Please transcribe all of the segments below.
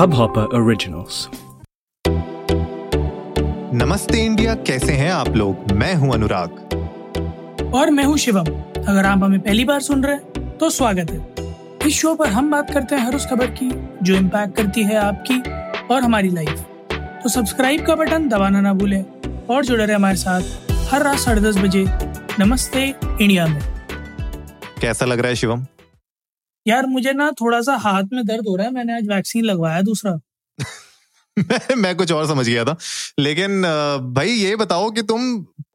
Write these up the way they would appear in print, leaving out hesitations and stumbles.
HubHopper Originals। नमस्ते India, कैसे हैं आप लोग? मैं हूं अनुराग और मैं हूं शिवम। अगर आप हमें पहली बार सुन रहे हैं तो स्वागत है। इस शो पर हम बात करते हैं हर उस खबर की जो इम्पैक्ट करती है आपकी और हमारी लाइफ। तो सब्सक्राइब का बटन दबाना ना भूलें और जुड़े रहे हमारे साथ हर रात 10:30 बजे नमस्ते इंडिया में। कैसा लग रहा है शिवम? यार मुझे ना थोड़ा सा हाथ में दर्द हो रहा है, मैंने आज वैक्सीन लगवाया दूसरा। मैं कुछ और समझ गया था, लेकिन भाई ये बताओ कि तुम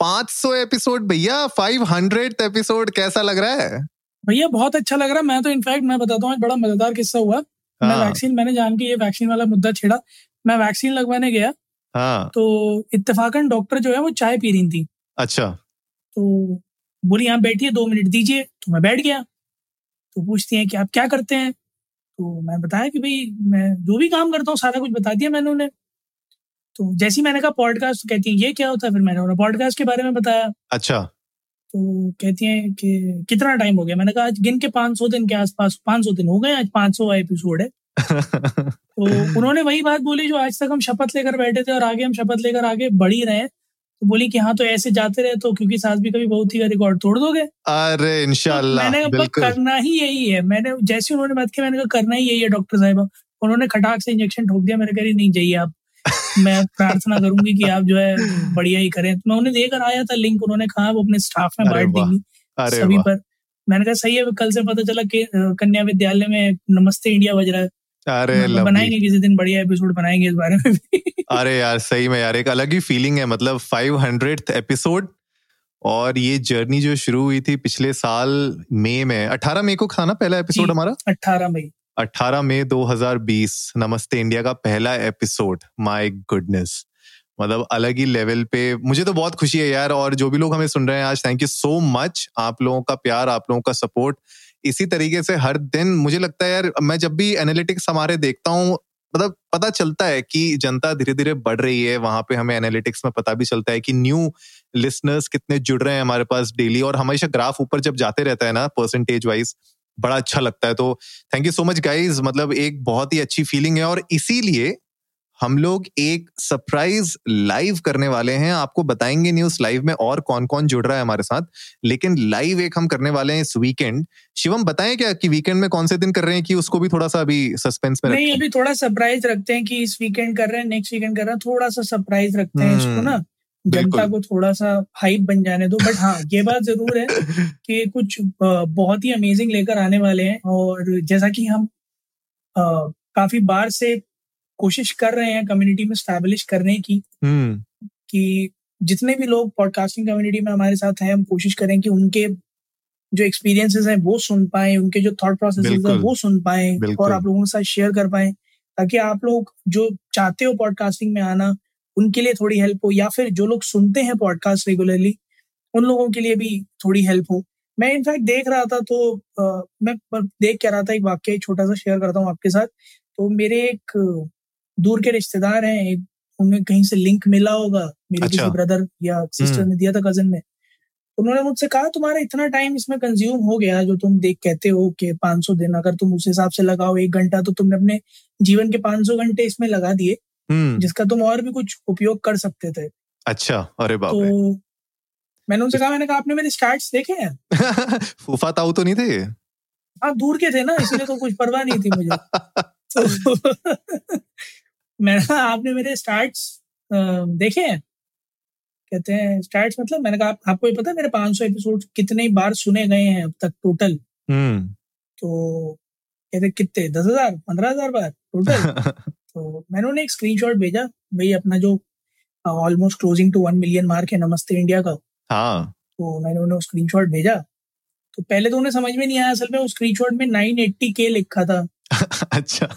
500 एपिसोड भैया 500 एपिसोड, कैसा लग रहा है? भैया बहुत अच्छा लग रहा है। मैं तो इनफैक्ट मैं बताता हूँ, बड़ा मजेदार किस्सा हुआ। मैंने जान के ये वैक्सीन वाला मुद्दा छेड़ा, मैं वैक्सीन लगवाने गया। तो इत्तेफाकन डॉक्टर जो है वो चाय पी रही थी। अच्छा। तो बोली यहाँ बैठिए 2 मिनट दीजिए, तो मैं बैठ गया। तो पूछती हैं कि आप क्या करते हैं, तो मैंने बताया कि भाई मैं जो भी काम करता हूँ सारा कुछ बता दिया मैंने उन्हें। तो जैसे ही मैंने कहा पॉडकास्ट, तो कहती हैं ये क्या होता है। फिर मैंने उन्हें पॉडकास्ट के बारे में बताया। अच्छा। तो कहती हैं कि कितना टाइम हो गया, मैंने कहा आज गिन के 500 दिन के आसपास, 500 दिन हो गए, आज 500 एपिसोड है। तो उन्होंने वही बात बोली जो आज तक हम शपथ लेकर बैठे थे और आगे हम शपथ लेकर आगे बढ़ ही रहे हैं। तो बोली कि हाँ तो ऐसे जाते रहे तो क्योंकि सास भी कभी बहू थी का रिकॉर्ड तोड़ दोगे। अरे इंशाल्लाह। तो मैंने कहा करना ही यही है। मैंने जैसे उन्होंने बात की, मैंने कहा करना ही यही है डॉक्टर साहिबा। उन्होंने खटाक से इंजेक्शन ठोक दिया। मैंने कहा नहीं जाइए आप, मैं प्रार्थना करूंगी कि आप जो है बढ़िया ही करें। तो मैं उन्हें देकर आया था लिंक, उन्होंने कहा वो अपने स्टाफ में बांट देंगी सभी पर। मैंने कहा सही है। कल से पता चला कि कन्या विद्यालय में नमस्ते इंडिया बज रहा है। अरे बनाएंगे किसी दिन बढ़िया एपिसोड बनाएंगे इस बारे में भी। अरे यार सही में यार एक अलग ही फीलिंग है, मतलब 500th एपिसोड। और ये जर्नी जो शुरू हुई थी पिछले साल मई में, 18 मई को था ना पहला एपिसोड हमारा। 18 मई 2020 नमस्ते इंडिया का पहला एपिसोड। माय गुडनेस, मतलब अलग ही लेवल पे। मुझे तो बहुत खुशी है यार, और जो भी लोग हमें सुन रहे हैं आज, थैंक यू सो मच। आप लोगों का प्यार, आप लोगों का सपोर्ट इसी तरीके से हर दिन। मुझे लगता है यार, मैं जब भी एनालिटिक्स हमारे देखता हूँ, मतलब पता चलता है कि जनता धीरे धीरे बढ़ रही है। वहां पे हमें एनालिटिक्स में पता भी चलता है कि न्यू लिसनर्स कितने जुड़ रहे हैं हमारे पास डेली, और हमेशा ग्राफ ऊपर जब जाते रहता है ना परसेंटेज वाइज, बड़ा अच्छा लगता है। तो thank you so much guys, मतलब एक बहुत ही अच्छी फीलिंग है। और इसीलिए हम लोग एक सरप्राइज लाइव करने वाले हैं। आपको बताएंगे न्यूज लाइव में और कौन कौन जुड़ रहा है हमारे साथ, लेकिन लाइव एक हम करने वाले हैं इस वीकेंड। शिवम बताएं क्या कि वीकेंड में कौन से दिन कर रहे हैं, कि उसको भी थोड़ा सा अभी सस्पेंस में रखते हैं? नहीं, अभी थोड़ा सरप्राइज रखते हैं कि इस वीकेंड कर रहे हैं, नेक्स्ट वीकेंड कर रहे हैं, थोड़ा सा सरप्राइज रखते हैं इसको ना, जनता को थोड़ा सा हाइप बन जाने दो। बट हाँ ये बात जरूर है कि कुछ बहुत ही अमेजिंग लेकर आने वाले हैं। और जैसा कि हम काफी बार से कोशिश कर रहे हैं कम्युनिटी में स्टैब्लिश करने की, कि जितने भी लोग पॉडकास्टिंग कम्युनिटी में हमारे साथ हैं, हम कोशिश करें कि उनके जो एक्सपीरियंसेस हैं वो सुन पाएं, उनके जो थॉट प्रोसेसेस हैं वो सुन पाएं और आप लोगों के साथ शेयर कर पाएं, ताकि आप लोग जो चाहते हो पॉडकास्टिंग में आना उनके लिए थोड़ी हेल्प हो, या फिर जो लोग सुनते हैं पॉडकास्ट रेगुलरली उन लोगों के लिए भी थोड़ी हेल्प हो। मैं इनफैक्ट देख रहा था, तो मैं देख क्या रहा था, एक वाक्य छोटा सा शेयर करता हूँ आपके साथ। तो मेरे एक दूर के रिश्तेदार हैं, उन्हें कहीं से लिंक मिला होगा मेरे किसी ब्रदर या सिस्टर ने दिया था, कजन ने। उन्होंने मुझसे कहा तुम्हारा इतना टाइम इसमें कंज्यूम हो गया जो तुम देख कहते हो कि 500 दिन, अगर तुम उस हिसाब से लगाओ 1 घंटा, तो तुमने अपने जीवन के 500 घंटे इसमें लगा दिए, जिसका तुम और भी कुछ उपयोग कर सकते थे। अच्छा, अरे बाप रे। तो मैंने उनसे कहा, मैंने कहा आपने मेरे स्टार्ट्स देखे हैं? फूफा ताऊ तो नहीं थे? आप दूर के थे ना, इसलिए तो कुछ परवाह नहीं थी मुझे। मैंने कहा आपने मेरे स्टार्ट्स देखे हैं? कहते हैं स्टार्ट्स मतलब? मैंने कहा आपको ये पता है मेरे 500 एपिसोड कितने बार सुने गए हैं अब तक टोटल? तो कहते कितने, 10,000, 15,000 बार टोटल। तो मैंने उन्हें एक स्क्रीनशॉट भेजा, भाई अपना जो almost closing to 1 million mark है नमस्ते इंडिया का। हाँ। तो मैंने उन्हें स्क्रीनशॉट भेजा, तो पहले तो उन्हें समझ में नहीं आया, असल में उस स्क्रीनशॉट में 980K लिखा था। अच्छा।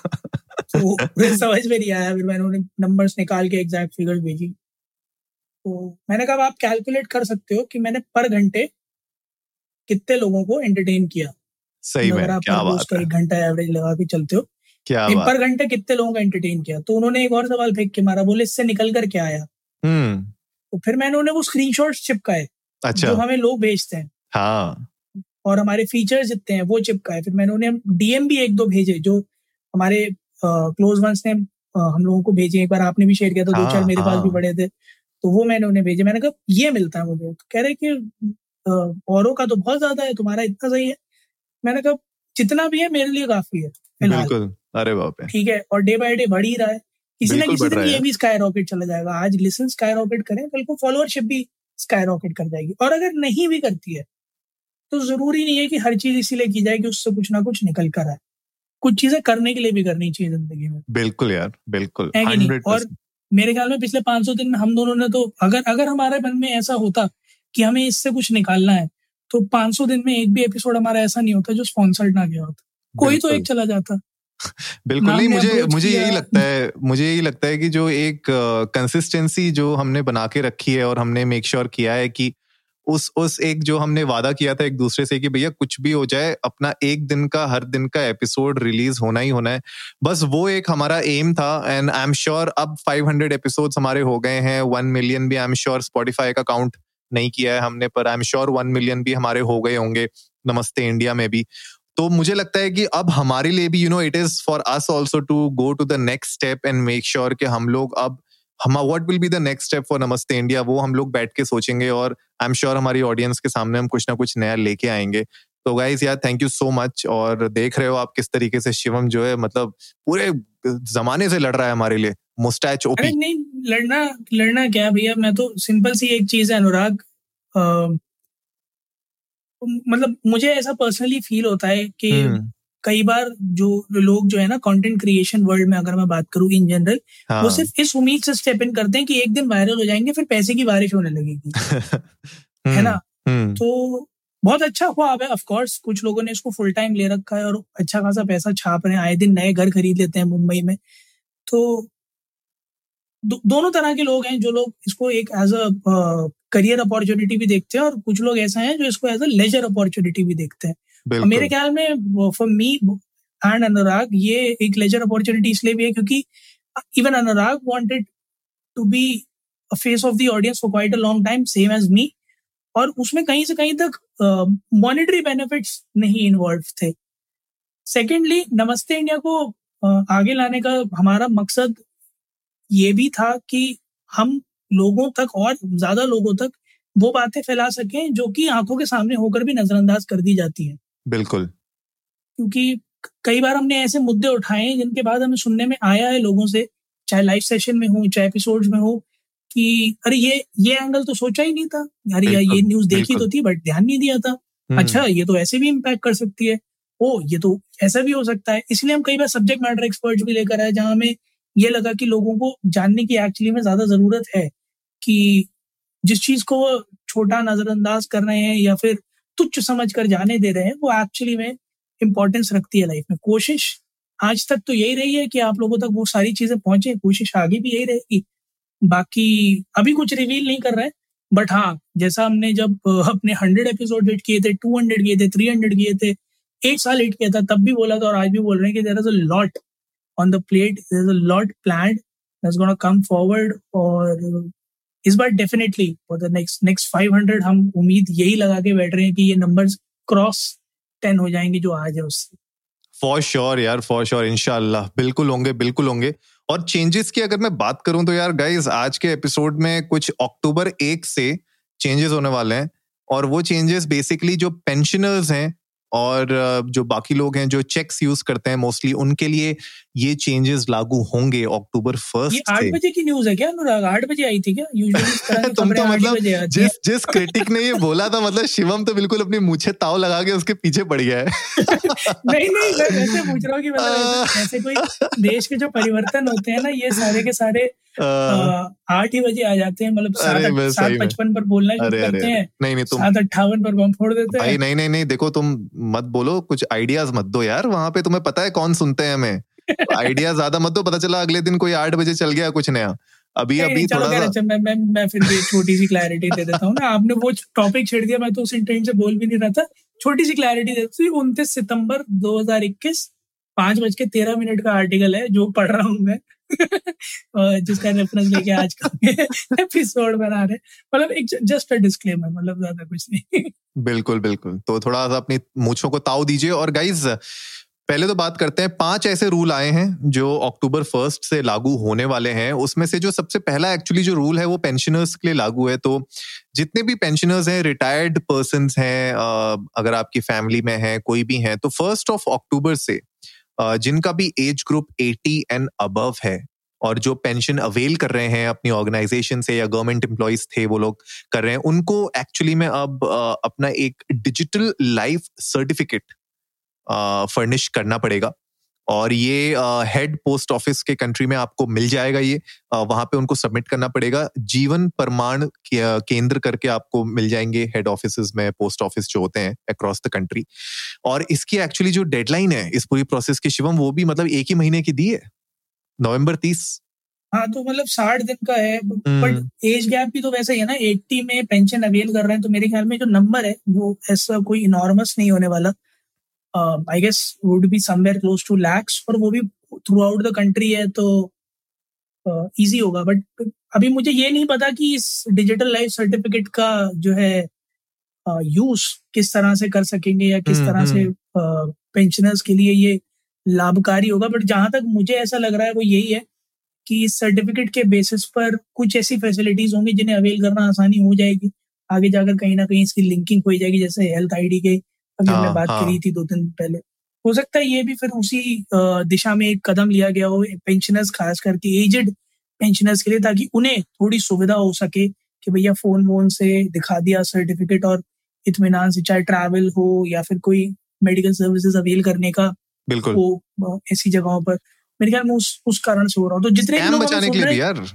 तो समझ में नहीं आया, फिर मैंने उन्हें नंबर्स निकाल के एग्जैक्ट फिगर भेजी। तो मैंने कहा आप कैलकुलेट कर सकते हो कि मैंने पर घंटे कितने लोगों को एंटरटेन किया। सही में, क्या बात है। 1 घंटा एवरेज लगा के चलते हो, क्या बात, पर घंटे कितने लोगों को एंटरटेन किया। तो उन्होंने एक और सवाल फेंक के मारा, बोले इससे निकल कर क्या आया। तो फिर मैंने उन्हें वो स्क्रीनशॉट्स चिपकाए। अच्छा। जो हमें लोग भेजते हैं। हाँ। और हमारे फीचर्स जितने हैं वो चिपकाए। फिर मैंने उन्हें डीएम भी 1-2 भेजे जो हमारे क्लोज वंस ने हम लोगों को भेजे, एक बार आपने भी शेयर किया था, दो चार मेरे पास भी पड़े थे, तो वो मैंने उन्हें भेजे। मैंने कहा ये मिलता है मुझे, कह रहे कि औरों का तो बहुत ज्यादा है, तुम्हारा इतना सही है। मैंने कहा जितना भी है मेरे लिए काफी है फिलहाल, अरे बाप रे, ठीक है। और डे बाय डे बढ़ ही रहा है, किसी ना किसी दिन ये भी स्काई रॉकेट चला जाएगा। आज लिसन स्काई रॉकेट करें, कल को फॉलोअरशिप भी स्काई रॉकेट कर जाएगी। और अगर नहीं भी करती है तो जरूरी नहीं है कि हर चीज इसीलिए की जाए कि उससे कुछ ना कुछ निकल कर आए, कुछ चीजें करने के लिए भी करनी चाहिए जिंदगी में। बिल्कुल यार, बिल्कुल 100%। और मेरे ख्याल में पिछले 500 दिन में हम दोनों ने तो अगर हमारे मन में ऐसा होता कि हमें इससे कुछ निकालना है तो 500 दिन में एक भी एपिसोड हमारा ऐसा नहीं होता जो स्पॉन्सर्ड ना गया होता, कोई तो एक चला जाता। बिल्कुल नहीं, मुझे यही लगता है कि जो एक कंसिस्टेंसी जो हमने बना के रखी है और हमने मेक श्योर किया है कि उस एक जो हमने वादा किया था एक दूसरे से कि भैया कुछ भी हो जाए अपना एक दिन का, हर दिन का एपिसोड रिलीज होना ही होना है, बस वो एक हमारा एम था। एंड आई एम श्योर अब 500 एपिसोड्स हमारे हो गए हैं, 1 मिलियन भी आई एम श्योर, स्पॉटिफाई का काउंट नहीं किया है हमने, पर आई एम श्योर 1 मिलियन भी हमारे हो गए होंगे नमस्ते इंडिया में भी। तो मुझे लगता है कि अब हमारे लिए भी, you know, it is for us also to go to the next step and make sure कि हम लोग अब what will be the next step for Namaste India, वो हम लोग बैठ के सोचेंगे और आई एम श्योर हमारी ऑडियंस के सामने हम कुछ ना कुछ नया लेके आएंगे। तो गाइस यार थैंक यू सो मच। और देख रहे हो आप किस तरीके से शिवम जो है मतलब पूरे जमाने से लड़ रहा है हमारे लिए, मुस्टैच ओपी। अरे नहीं, लड़ना क्या भैया, मैं तो सिंपल सी एक चीज है अनुराग, मतलब मुझे ऐसा पर्सनली फील होता है कि कई बार जो लोग जो है ना कंटेंट क्रिएशन वर्ल्ड में, अगर मैं बात करूँ इन जनरल, वो सिर्फ इस उम्मीद से स्टेप इन करते हैं कि एक दिन वायरल हो जाएंगे फिर पैसे की बारिश होने लगेगी है ना। तो बहुत अच्छा ख्वाब है, ऑफ कोर्स कुछ लोगों ने इसको फुल टाइम ले रखा है और अच्छा खासा पैसा छाप रहे हैं, आए दिन नए घर खरीद लेते हैं मुंबई में। तो दोनों तरह के लोग हैं, जो लोग इसको एक एज अ करियर अपॉर्चुनिटी भी देखते हैं और कुछ लोग ऐसे हैं जो इसको एज अ लेजर अपॉर्चुनिटी भी देखते हैं। मेरे ख्याल में फॉर मी एंड अनुराग ये एक लेजर अपॉर्चुनिटी इसलिए भी है क्योंकि even Anurag wanted to be a face of the audience for quite a long time, same as me, और उसमें कहीं से कहीं तक मॉनेटरी बेनिफिट्स नहीं इन्वॉल्व थे। सेकेंडली, नमस्ते इंडिया को आगे लाने का हमारा मकसद ये भी था कि हम लोगों तक और ज्यादा लोगों तक वो बातें फैला सकें जो कि आंखों के सामने होकर भी नजरअंदाज कर दी जाती है। बिल्कुल, क्योंकि कई बार हमने ऐसे मुद्दे उठाए जिनके बाद हमें सुनने में आया है लोगों से, चाहे लाइव सेशन में हो चाहे एपिसोड्स में हो, कि अरे ये एंगल तो सोचा ही नहीं था यार, ये न्यूज देखी तो थी बट ध्यान नहीं दिया था, अच्छा ये तो ऐसे भी इम्पैक्ट कर सकती है, ओ ये तो ऐसा भी हो सकता है। इसलिए हम कई बार सब्जेक्ट मैटर एक्सपर्ट्स भी लेकर आए जहाँ हमें ये लगा कि लोगों को जानने की एक्चुअली में ज्यादा जरूरत है, कि जिस चीज को वो छोटा नजरअंदाज कर रहे हैं या फिर तुच्छ समझ कर जाने दे रहे हैं वो एक्चुअली में इम्पोर्टेंस रखती है लाइफ में। कोशिश आज तक तो यही रही है कि आप लोगों तक वो सारी चीजें पहुंचे, कोशिश आगे भी यही रहेगी। बाकी अभी कुछ रिवील नहीं कर रहे हैं, बट हाँ जैसा हमने जब अपने 100 एपिसोड हिट किए थे, 200 किए थे, 300 किए थे, 1 साल हिट किया था तब भी बोला था और आज भी बोल रहे हैं कि there is a lot on the plate, there is a lot planned that's gonna come forward. और इस बार डेफिनेटली फॉर द नेक्स्ट 500 हम उम्मीद यही लगा के बैठ रहे हैं कि ये नंबर्स क्रॉस 10 हो जाएंगे जो आज है उससे। फॉर श्योर यार, फॉर श्योर, इंशाल्लाह बिल्कुल होंगे, बिल्कुल होंगे। और चेंजेस की अगर मैं बात करूं तो यार गाइज आज के एपिसोड में कुछ अक्टूबर 1 से चेंजेस होने वाले हैं, और वो चेंजेस बेसिकली जो पेंशनर्स हैं और जो बाकी लोग हैं जो चेक्स यूज करते हैं मोस्टली, उनके लिए ये चेंजेस लागू होंगे अक्टूबर 1 से। 8 बजे की न्यूज़ है क्या अनुराग? 8 बजे आई थी क्या? यूजुअली तुम तो मतलब जिस क्रिटिक ने ये बोला था, मतलब शिवम तो बिल्कुल अपनी मूछे ताव लगा के उसके पीछे पड़ गया है। नहीं मैं ऐसे पूछ रहा हूँ कि मतलब ऐसे कोई देश के जो परिवर्तन होते हैं ना ये सारे के सारे 8 ही बजे आ जाते हैं, मतलब 7:55 पर बोलना शुरू करते हैं, 7:58 पर बम फोड़ देते हैं। नहीं देखो तुम मत बोलो, कुछ आइडियाज मत दो यार, वहां पे तुम्हें पता है कौन सुनते हैं हमें, आइडिया ज्यादा मत दो, पता चला अगले दिन कोई 8 बजे चल गया कुछ नया। अभी थोड़ा सा मैं फिर भी छोटी सी क्लैरिटी दे देता हूँ ना, आपने वो टॉपिक छेड़ दिया, मैं तो उस इंटेंट से बोल भी नहीं रहा था, छोटी सी क्लैरिटी देती हूँ। 29 सितंबर 2021 5:13 का आर्टिकल है जो पढ़ रहा हूँ मैं जिसका रेफरेंस लेके आज का एपिसोड बना रहे, मतलब एक जस्ट अ डिस्क्लेमर, मतलब ज्यादा कुछ नहीं। बिल्कुल बिल्कुल, तो थोड़ा सा अपनी मूंछों को ताव दीजिए। और गाइज पहले तो बात करते हैं 5 ऐसे रूल आए हैं जो अक्टूबर 1st से लागू होने वाले हैं। उसमें से जो सबसे पहला एक्चुअली जो रूल है वो पेंशनर्स के लिए लागू है। तो जितने भी पेंशनर्स हैं, रिटायर्ड पर्सन्स हैं, अगर आपकी फैमिली में हैं कोई भी हैं, तो 1st of October से जिनका भी एज ग्रुप 80 एंड अबव है और जो पेंशन अवेल कर रहे हैं अपनी ऑर्गेनाइजेशन से या गवर्नमेंट एम्प्लॉइज थे वो लोग कर रहे हैं, उनको एक्चुअली में अब अपना एक डिजिटल लाइफ सर्टिफिकेट फर्निश करना पड़ेगा। और ये हेड पोस्ट ऑफिस के कंट्री में आपको मिल जाएगा, ये वहाँ पे उनको सबमिट करना पड़ेगा। जीवन प्रमाण केंद्र करके आपको मिल जाएंगे हेड ऑफिसेज में, पोस्ट ऑफिस जो होते हैं अक्रॉस द कंट्री। और इसकी एक्चुअली जो डेडलाइन है इस पूरी प्रोसेस की, शिवम, वो भी मतलब एक ही महीने की दी है, नवंबर 30। हाँ, तो मतलब 60 दिन का है। बट एज गैप भी तो वैसे ही है ना, 80 में पेंशन अवेल कर रहे हैं, तो मेरे ख्याल में जो नंबर है वो ऐसा कोई इनॉर्मस नहीं होने वाला। I guess would be somewhere close to lakhs, और वो भी throughout the country है, तो easy होगा। बट अभी मुझे ये नहीं पता कि इस digital life certificate का जो है use किस तरह से कर सकेंगे या किस तरह से pensioners के लिए ये लाभकारी होगा। बट जहाँ तक मुझे ऐसा लग रहा है वो यही है कि इस सर्टिफिकेट के बेसिस पर कुछ ऐसी फैसिलिटीज होंगी जिन्हें अवेल करना आसानी हो जाएगी। आगे जाकर कहीं ना कहीं इसकी लिंकिंग हो जाएगी, जैसे हेल्थ आईडी के अभी हमने बात करी थी 2 दिन पहले। हो सकता है ये भी फिर उसी दिशा में एक कदम लिया गया हो पेंशनर्स, खास करके एजेड पेंशनर्स के लिए, ताकि उन्हें थोड़ी सुविधा हो सके कि भैया फोन वोन से दिखा दिया सर्टिफिकेट और इत्मीनान से चाहे ट्रैवल हो या फिर कोई मेडिकल सर्विसेज अवेल करने का हो ऐसी जगहों पर। मेरे ख्याल में उस कारण से हो रहा हो। तो जितने लोग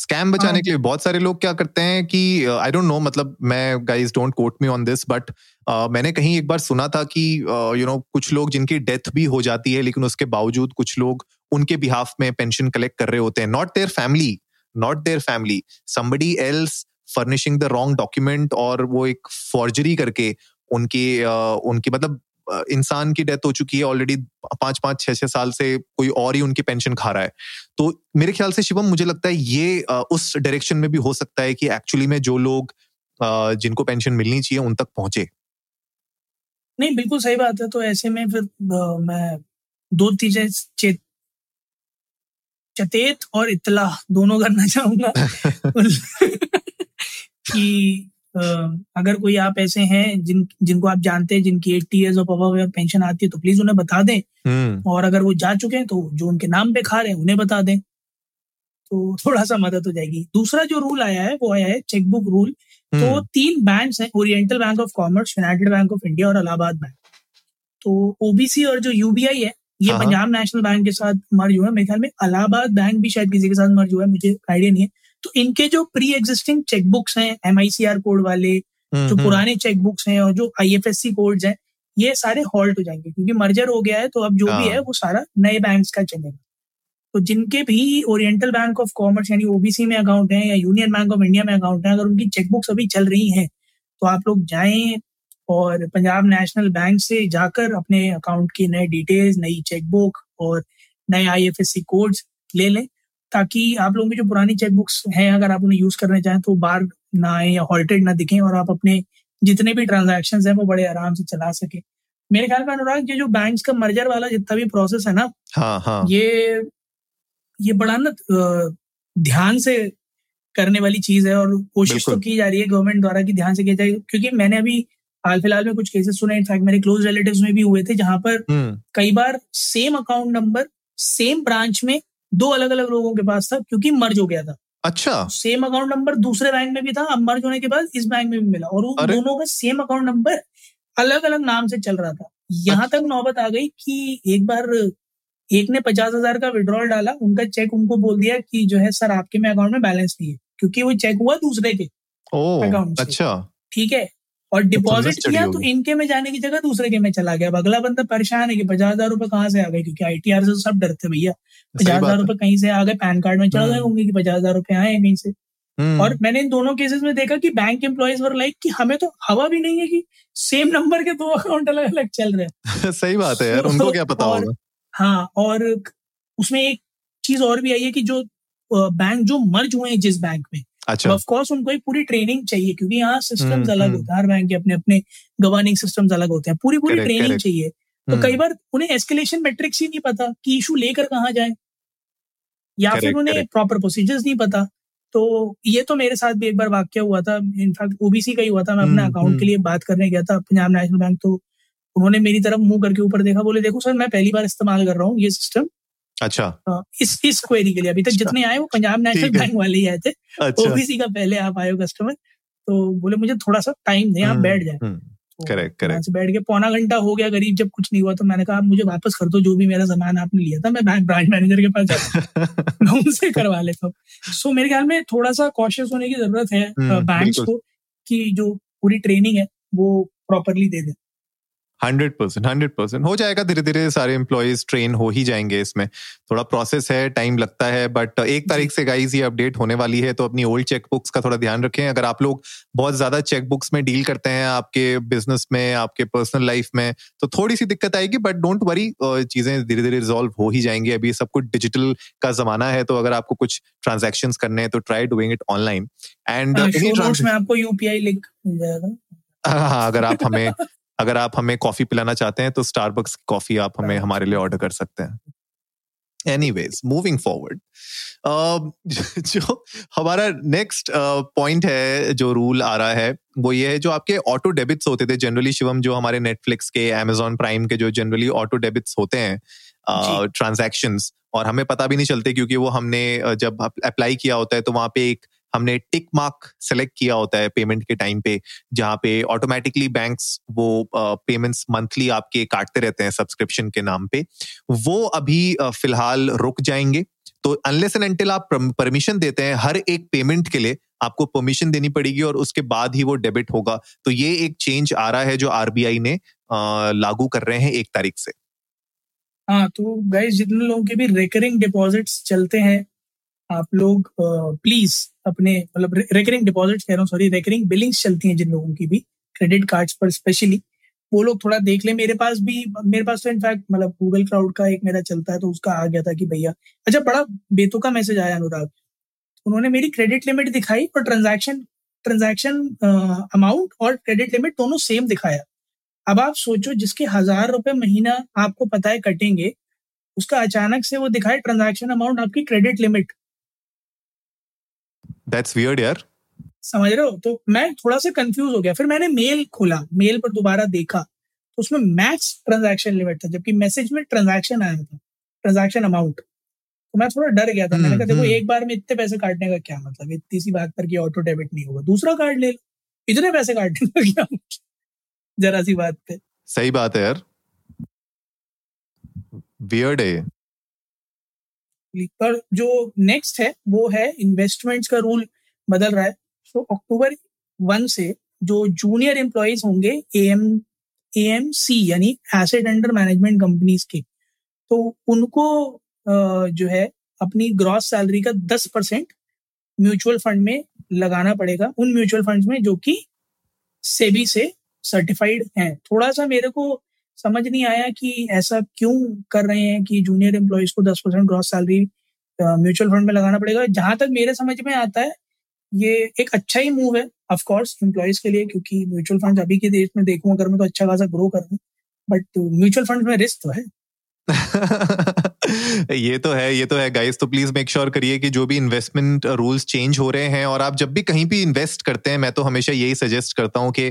स्कैम बचाने के लिए बहुत सारे लोग क्या करते हैं कि आई डोंट नो, मतलब मैं, guys don't quote me on this, but मैंने कहीं एक बार सुना था कि यू नो कुछ लोग जिनकी डेथ भी हो जाती है लेकिन उसके बावजूद कुछ लोग उनके बिहाफ में पेंशन कलेक्ट कर रहे होते हैं। Not their family, somebody else furnishing the wrong document, और वो एक फॉर्जरी करके उनकी मतलब इंसान की डेथ हो चुकी है ऑलरेडी, 5-6 साल से कोई और ही उनकी पेंशन खा रहा है। तो मेरे ख्याल से शिवम, मुझे लगता है ये उस डायरेक्शन में भी हो सकता है कि एक्चुअली में जो लोग जिनको पेंशन मिलनी चाहिए उन तक पहुंचे। नहीं, बिल्कुल सही बात है। तो ऐसे में फिर मैं 2 चीजें चेत और इतला दोनों करना चाहूंगा कि अगर कोई आप ऐसे हैं जिनको आप जानते हैं जिनकी 80 years और अबव में पेंशन आती है, तो प्लीज उन्हें बता दें। और अगर वो जा चुके हैं तो जो उनके नाम पे खा रहे हैं उन्हें बता दें, तो थोड़ा सा मदद हो जाएगी। दूसरा जो रूल आया है वो आया है चेकबुक रूल। तो 3 बैंक्स हैं, Oriental Bank of Commerce, United Bank of India और इलाहाबाद बैंक। तो ओबीसी और जो यूबीआई है ये पंजाब नेशनल बैंक के साथ मर्ज हुआ है। मेरे ख्याल में इलाहाबाद बैंक भी शायद किसी के साथ मर्ज हुआ है, मुझे आइडिया नहीं है। तो इनके जो प्री एग्जिस्टिंग चेकबुक्स हैं, MICR कोड वाले जो पुराने चेकबुक्स हैं और जो IFSC कोड्स हैं, ये सारे हॉल्ट हो जाएंगे क्योंकि मर्जर हो गया है। तो अब जो भी है वो सारा नए बैंक्स का चलेगा। तो जिनके भी ओरिएंटल बैंक ऑफ कॉमर्स यानी ओबीसी में अकाउंट है या यूनियन बैंक ऑफ इंडिया में अकाउंट है, अगर उनकी चेकबुक्स अभी चल रही हैं तो आप लोग जाएं और पंजाब नेशनल बैंक से जाकर अपने अकाउंट की नए डिटेल्स, नई चेकबुक और नए IFSC कोड्स ले लें, ताकि आप लोगों की जो पुरानी चेकबुक्स हैं अगर आप उन्हें यूज करने चाहें तो बार ना आए या हॉल्टेड ना दिखें और आप अपने जितने भी ट्रांजैक्शंस हैं वो बड़े आराम से चला सके। मेरे ख्याल में अनुराग, ये जो बैंक्स का मर्जर वाला जितना भी प्रोसेस है ना, ये बड़ा ना ध्यान से करने वाली चीज है और कोशिश तो की जा रही है गवर्नमेंट द्वारा कि ध्यान से किया जाए, क्योंकि मैंने अभी हाल फिलहाल में कुछ केसेस सुने, इनफैक्ट मेरे क्लोज रिलेटिव्स में भी हुए थे, जहां पर कई बार same account number same branch में 2 अलग अलग लोगों के पास था क्योंकि मर्ज हो गया था। अच्छा, सेम अकाउंट नंबर दूसरे बैंक में भी था, अब मर्ज होने के बाद इस बैंक में भी मिला, और वो दोनों का सेम अकाउंट नंबर अलग अलग नाम से चल रहा था। यहाँ तक नौबत आ गई कि एक बार एक ने 50,000 का विड्रॉल डाला, उनका चेक उनको बोल दिया कि जो है सर आपके में अकाउंट में बैलेंस नहीं है, क्योंकि वो चेक हुआ दूसरे के अकाउंट। अच्छा, ठीक है, और डिपॉजिट किया तो इनके में जाने की जगह दूसरे के में चला गया। अब अगला बंदा परेशान है कि 50,000 रुपए कहाँ से आ गए, क्योंकि ITR से सब डरते भैया, 50,000 रुपए कहीं से आ गए, पैन कार्ड में चढ़ गए होंगे कि 50,000 रुपए आए कहीं से। और मैंने इन दोनों केसेस में देखा कि बैंक एम्प्लॉइज वर लाइक कि हमें तो हवा भी नहीं है कि सेम नंबर के 2 अकाउंट अलग अलग चल रहे हैं। सही बात है यार, उनको क्या पता होगा। हाँ, और उसमें एक चीज और भी आई है कि जो बैंक जो मर्ज हुए हैं जिस बैंक में, ऑफ कोर्स उनको एक पूरी ट्रेनिंग चाहिए क्योंकि यहाँ सिस्टम्स अलग होते हैं, हर बैंक के अपने अपने गवर्निंग सिस्टम्स अलग होते हैं, पूरी ट्रेनिंग चाहिए। तो कई बार उन्हें एस्केलेशन मैट्रिक्स ही नहीं पता कि इशू लेकर कहाँ जाए, या फिर उन्हें प्रॉपर प्रोसीजर्स नहीं पता। तो ये तो मेरे साथ भी एक बार वाक्य हुआ था, इनफैक्ट ओबीसी का ही हुआ था। मैं अपना अकाउंट के लिए बात करने गया था पंजाब नेशनल बैंक, तो उन्होंने मेरी तरफ मुंह करके ऊपर देखा, बोले देखो सर मैं पहली बार इस्तेमाल कर रहा हूँ ये सिस्टम। अच्छा, इस क्वेरी के लिए अभी तक जितने आए वो पंजाब नेशनल बैंक वाले ही आए थे, ओबीसी का पहले आप आए हो कस्टमर। तो बोले मुझे थोड़ा सा टाइम दें, आप बैठ जाए। करेक्ट, बैठ के पौना घंटा हो गया करीब, जब कुछ नहीं हुआ तो मैंने कहा आप मुझे वापस कर दो जो भी मेरा सामान आपने लिया था, मैं बैंक ब्रांच मैनेजर के पास जाता मैं उनसे करवा लेता हूँ। सो मेरे ख्याल में थोड़ा सा कॉशियस होने की जरूरत है बैंक्स को कि जो पूरी ट्रेनिंग है वो प्रॉपरली दे दें। 100% हो जाएगा धीरे धीरे, सारे एम्प्लॉयज ट्रेन हो ही जाएंगे। इसमें थोड़ा प्रोसेस है, टाइम लगता है, बट 1 तारीख से गाइज ये अपडेट होने वाली है। तो अपनी ओल्ड चेकबुक्स का थोड़ा ध्यान रखें। अगर आप लोग बहुत ज्यादा चेकबुक्स में डील करते हैं आपके बिजनेस में, आपके पर्सनल लाइफ में, तो थोड़ी सी दिक्कत आएगी, बट डोंट वरी, चीजें धीरे धीरे रिजॉल्व हो ही जाएंगी। अभी सब कुछ डिजिटल का जमाना है, तो अगर आपको कुछ ट्रांजेक्शन करने हैं तो try doing it online. And आपको यूपीआई लिंक मिल जाएगा। हाँ, अगर आप हमें कॉफी पिलाना चाहते हैं तो स्टारबक्स की कॉफी आप हमें हमारे लिए ऑर्डर कर सकते हैं। एनीवेज, मूविंग फॉरवर्ड, जो हमारा नेक्स्ट पॉइंट है जो रूल आ रहा है वो ये है, जो आपके ऑटो डेबिट्स होते थे जनरली शिवम, जो हमारे नेटफ्लिक्स के, अमेजॉन प्राइम के जो जनरली ऑटो डेबिट्स होते हैं ट्रांजैक्शंस, और हमें पता भी नहीं चलते क्योंकि वो हमने जब अप्लाई किया होता है तो वहाँ पे एक हमने टिक मार्क सेलेक्ट किया होता है पेमेंट के टाइम पे, जहाँ पे ऑटोमेटिकली बैंक्स वो पेमेंट्स मंथली आपके काटते रहते हैं सब्सक्रिप्शन के नाम पे। वो अभी फिलहाल रुक जाएंगे। तो अनलेस एंड अनटिल आप परमिशन देते हैं, हर एक पेमेंट के लिए आपको परमिशन देनी पड़ेगी और उसके बाद ही वो डेबिट होगा। तो ये एक चेंज आ रहा है जो आरबीआई ने लागू कर रहे हैं 1 तारीख से। हाँ, तो गाइस जितने लोगों के भी रिकरिंग डिपॉजिट्स चलते हैं, आप लोग प्लीज अपने मतलब रेकरिंग डिपॉजिट कह रहा हूँ सॉरी रेकरिंग बिलिंग्स चलती हैं जिन लोगों की भी क्रेडिट कार्ड्स पर स्पेशली, वो लोग थोड़ा देख लें। मेरे पास तो इनफैक्ट मतलब गूगल क्लाउड का एक मेरा चलता है, तो उसका आ गया था कि भैया, अच्छा बड़ा बेतुका मैसेज आया अनुराग, उन्होंने मेरी क्रेडिट लिमिट दिखाई और ट्रांजैक्शन अमाउंट और क्रेडिट लिमिट दोनों सेम दिखाया। अब आप सोचो जिसके 1,000 रुपये महीना आपको पता है कटेंगे, उसका अचानक से वो दिखाए ट्रांजैक्शन अमाउंट आपकी क्रेडिट लिमिट। That's weird, यार। समझ रहे हो? तो मैं थोड़ा सा कंफ्यूज हो गया। फिर मैंने मेल खोला, मेल पर दोबारा देखा तो उसमें मैक्स ट्रांजैक्शन लिमिट था, जबकि मैसेज में ट्रांजैक्शन आया था, ट्रांजैक्शन अमाउंट। तो मैं थोड़ा डर गया था। मैंने कहा देखो एक बार में इतने पैसे काटने का क्या मतलब, इतनी सी बात पर कि ऑटो डेबिट नहीं होगा, दूसरा कार्ड ले लो, इतने पैसे काटने का क्या मतलब, जरा सी बात पे। सही बात है यार, वियर्ड है। पर जो नेक्स्ट है वो है इन्वेस्टमेंट्स का रूल बदल रहा है। तो अक्टूबर 1 से जो जूनियर एम्प्लॉयज होंगे एएमसी यानी एसेट अंडर मैनेजमेंट कंपनीज के, तो उनको जो है अपनी ग्रॉस सैलरी का 10% म्यूचुअल फंड में लगाना पड़ेगा, उन म्यूचुअल फंड्स में जो कि सेबी से सर्टिफाइड हैं। थोड़ा सा मेरे को समझ नहीं आया कि ऐसा क्यों कर रहे हैं कि जूनियर एम्प्लॉयज को 10% ग्रॉस सैलरी म्यूचुअल फंड में लगाना पड़ेगा। जहां तक मेरे समझ में आता है ये एक अच्छा ही मूव है ऑफ कोर्स एम्प्लॉयज के लिए, क्योंकि म्यूचुअल फंड अभी के डेट में देखूं अगर मैं तो अच्छा खासा ग्रो कर दूं, बट म्यूचुअल फंड में रिस्क तो है। ये तो है गाइस। तो प्लीज मेक श्योर करिए कि जो भी इन्वेस्टमेंट रूल्स चेंज हो रहे हैं, और आप जब भी कहीं भी इन्वेस्ट करते हैं, मैं तो हमेशा यही सजेस्ट करता हूं कि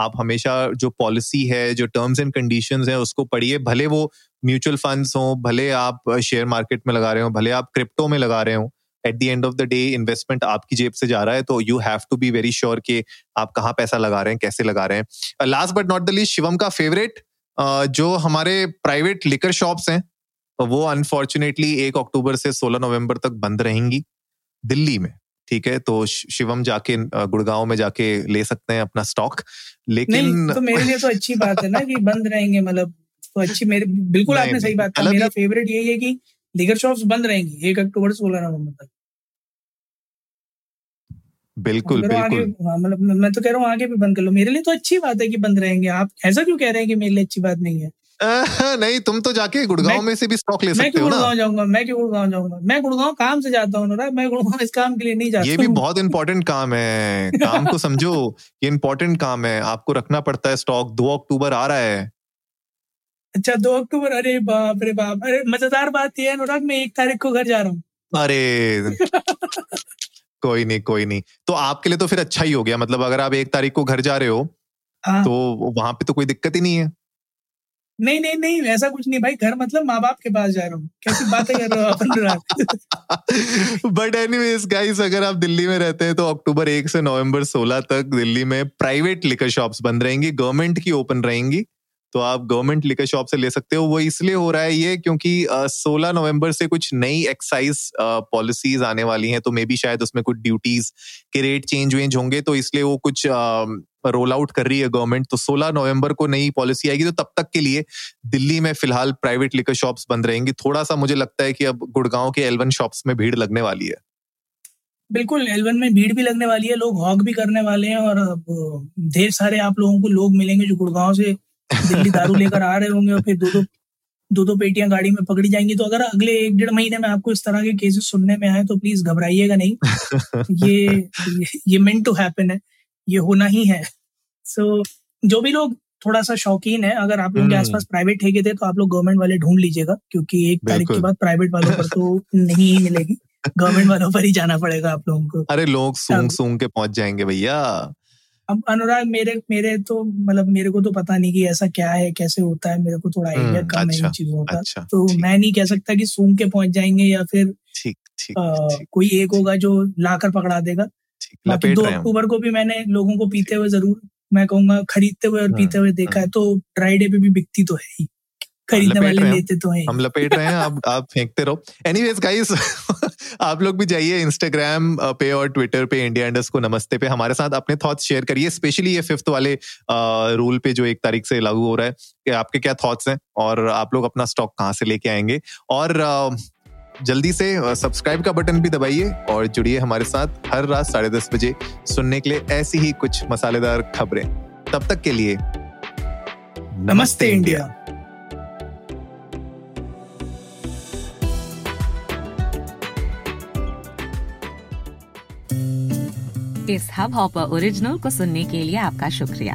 आप हमेशा जो पॉलिसी है, जो टर्म्स एंड कंडीशंस हैं उसको पढ़िए, भले वो म्यूचुअल फंड्स हों, भले आप शेयर मार्केट में लगा रहे हो, भले आप क्रिप्टो में लगा रहे हो। At the end of the day investment आपकी जेब से जा रहा है, तो you have to be very sure कि आप कहाँ पैसा लगा रहे हैं, कैसे लगा रहे हैं। Last but not the least, Shivam का फेवरेट जो हमारे प्राइवेट लिकर शॉप्स हैं वो अनफॉर्चुनेटली 1 अक्टूबर से 16 नवंबर तक बंद रहेंगी दिल्ली में। ठीक है, तो शिवम जाके गुड़गांव में जाके ले सकते हैं अपना स्टॉक। लेकिन तो मेरे लिए तो अच्छी बात है ना कि बंद रहेंगे, मतलब तो अच्छी मेरे बिल्कुल आपने सही बात कहा। मेरा फेवरेट यही है कि लीगर शॉप्स बंद रहेंगी 1 अक्टूबर से 16 नवंबर तक। बिल्कुल, मतलब मैं तो कह रहा हूँ आगे भी बंद कर लो, मेरे लिए तो अच्छी बात है कि बंद रहेंगे। आप ऐसा क्यों कह रहे हैं कि मेरे लिए अच्छी बात नहीं है? नहीं, तुम तो जाके गुड़गांव में से भी स्टॉक ले सकते हो ना। मैं क्यों गुड़गांव जाऊंगा? मैं गुड़गांव काम से जाता हूँ अनुराग, मैं गुड़गांव इस काम के लिए नहीं जाता। ये भी बहुत इंपॉर्टेंट काम है, काम को समझो, ये इंपॉर्टेंट काम है, आपको रखना पड़ता है स्टॉक। 2 अक्टूबर आ रहा है। अच्छा 2 अक्टूबर, अरे बाप रे बाप। अरे मजेदार बात यह है अनुराग, मैं 1 तारीख को घर जा रहा हूँ। अरे कोई नहीं, तो आपके लिए तो फिर अच्छा ही हो गया। मतलब अगर आप 1 तारीख को घर जा रहे हो तो वहां पे तो कोई दिक्कत ही नहीं है। नहीं, ऐसा कुछ नहीं भाई। घर मतलब माँ बाप के पास जा रहा हूँ, कैसी बातें कर रहे हो। बट एनीवेज गाइस, अगर आप दिल्ली में रहते हैं तो अक्टूबर 1 से नवंबर 16 तक दिल्ली में प्राइवेट लिकर शॉप्स बंद रहेंगी, गवर्नमेंट की ओपन रहेंगी। तो आप गवर्नमेंट लिकर शॉप से ले सकते हो। वो इसलिए हो रहा है ये क्योंकि 16 नवंबर से कुछ नई एक्साइज पॉलिसीज आने वाली हैं, तो मे बी शायद उसमें कुछ ड्यूटीज के रेट चेंज होंगे, तो इसलिए वो कुछ रोल आउट कर रही है गवर्नमेंट। तो 16 नवंबर को नई पॉलिसी आएगी, तो तब तक के लिए दिल्ली में फिलहाल प्राइवेट लिकर शॉप्स बंद रहेंगी। थोड़ा सा मुझे लगता है कि अब गुड़गांव के L1 शॉप्स में भीड़ लगने वाली है। बिल्कुल, L1 में भीड़ भी लगने वाली है, लोग हॉक भी करने वाले हैं, और ढेर सारे आप लोगों को लोग मिलेंगे जो गुड़गांव से दिल्ली दारू लेकर आ रहे होंगे और फिर दो दो पेटियां गाड़ी में पकड़ी जाएंगी। तो अगर अगले 1-1.5 महीने में आपको इस तरह के केसेस सुनने में आए तो प्लीज घबराइएगा नहीं। ये मेंट टू हैपन है, ये होना ही है। सो जो भी लोग थोड़ा सा शौकीन है, अगर आप लोगों के आसपास प्राइवेट ठेके थे तो आप लोग गवर्नमेंट वाले ढूंढ लीजिएगा, क्योंकि 1 तारीख के बाद प्राइवेट वालों पर तो नहीं मिलेगी, गवर्नमेंट वालों पर ही जाना पड़ेगा आप लोगों को। अरे लोग सूंघ के पहुंच जाएंगे भैया। अब अनुराग मेरे तो मतलब मेरे को तो पता नहीं कि ऐसा क्या है, कैसे होता है, मेरे को थोड़ा आइडिया कम है इन चीजों का, तो मैं नहीं कह सकता कि सूंघ के पहुंच जाएंगे या फिर कोई एक होगा जो लाकर पकड़ा देगा। 2 अक्टूबर को भी मैंने लोगों को पीते हुए जरूर, मैं कहूंगा खरीदते हुए और पीते हुए देखा है, तो ड्राई डे पे भी बिकती तो है ही, खरीदने वाले लेते तो हैं। हम लपेट रहे हैं, आप फेंकते रहो। एनीवेज गाइस, आप लोग भी जाइए इंस्टाग्राम पे और ट्विटर पे India_Namaste पे, हमारे साथ अपने थॉट्स शेयर करिए, स्पेशली ये 5th वाले रूल पे जो 1 तारीख से लागू हो रहा है, कि आपके क्या थॉट्स हैं और आप लोग अपना स्टॉक कहाँ से लेके आएंगे। और जल्दी से सब्सक्राइब का बटन भी दबाइए और जुड़िए हमारे साथ हर रात 10:30 बजे सुनने के लिए ऐसी ही कुछ मसालेदार खबरें। तब तक के लिए नमस्ते इंडिया। इस हबहॉपर ओरिजिनल को सुनने के लिए आपका शुक्रिया।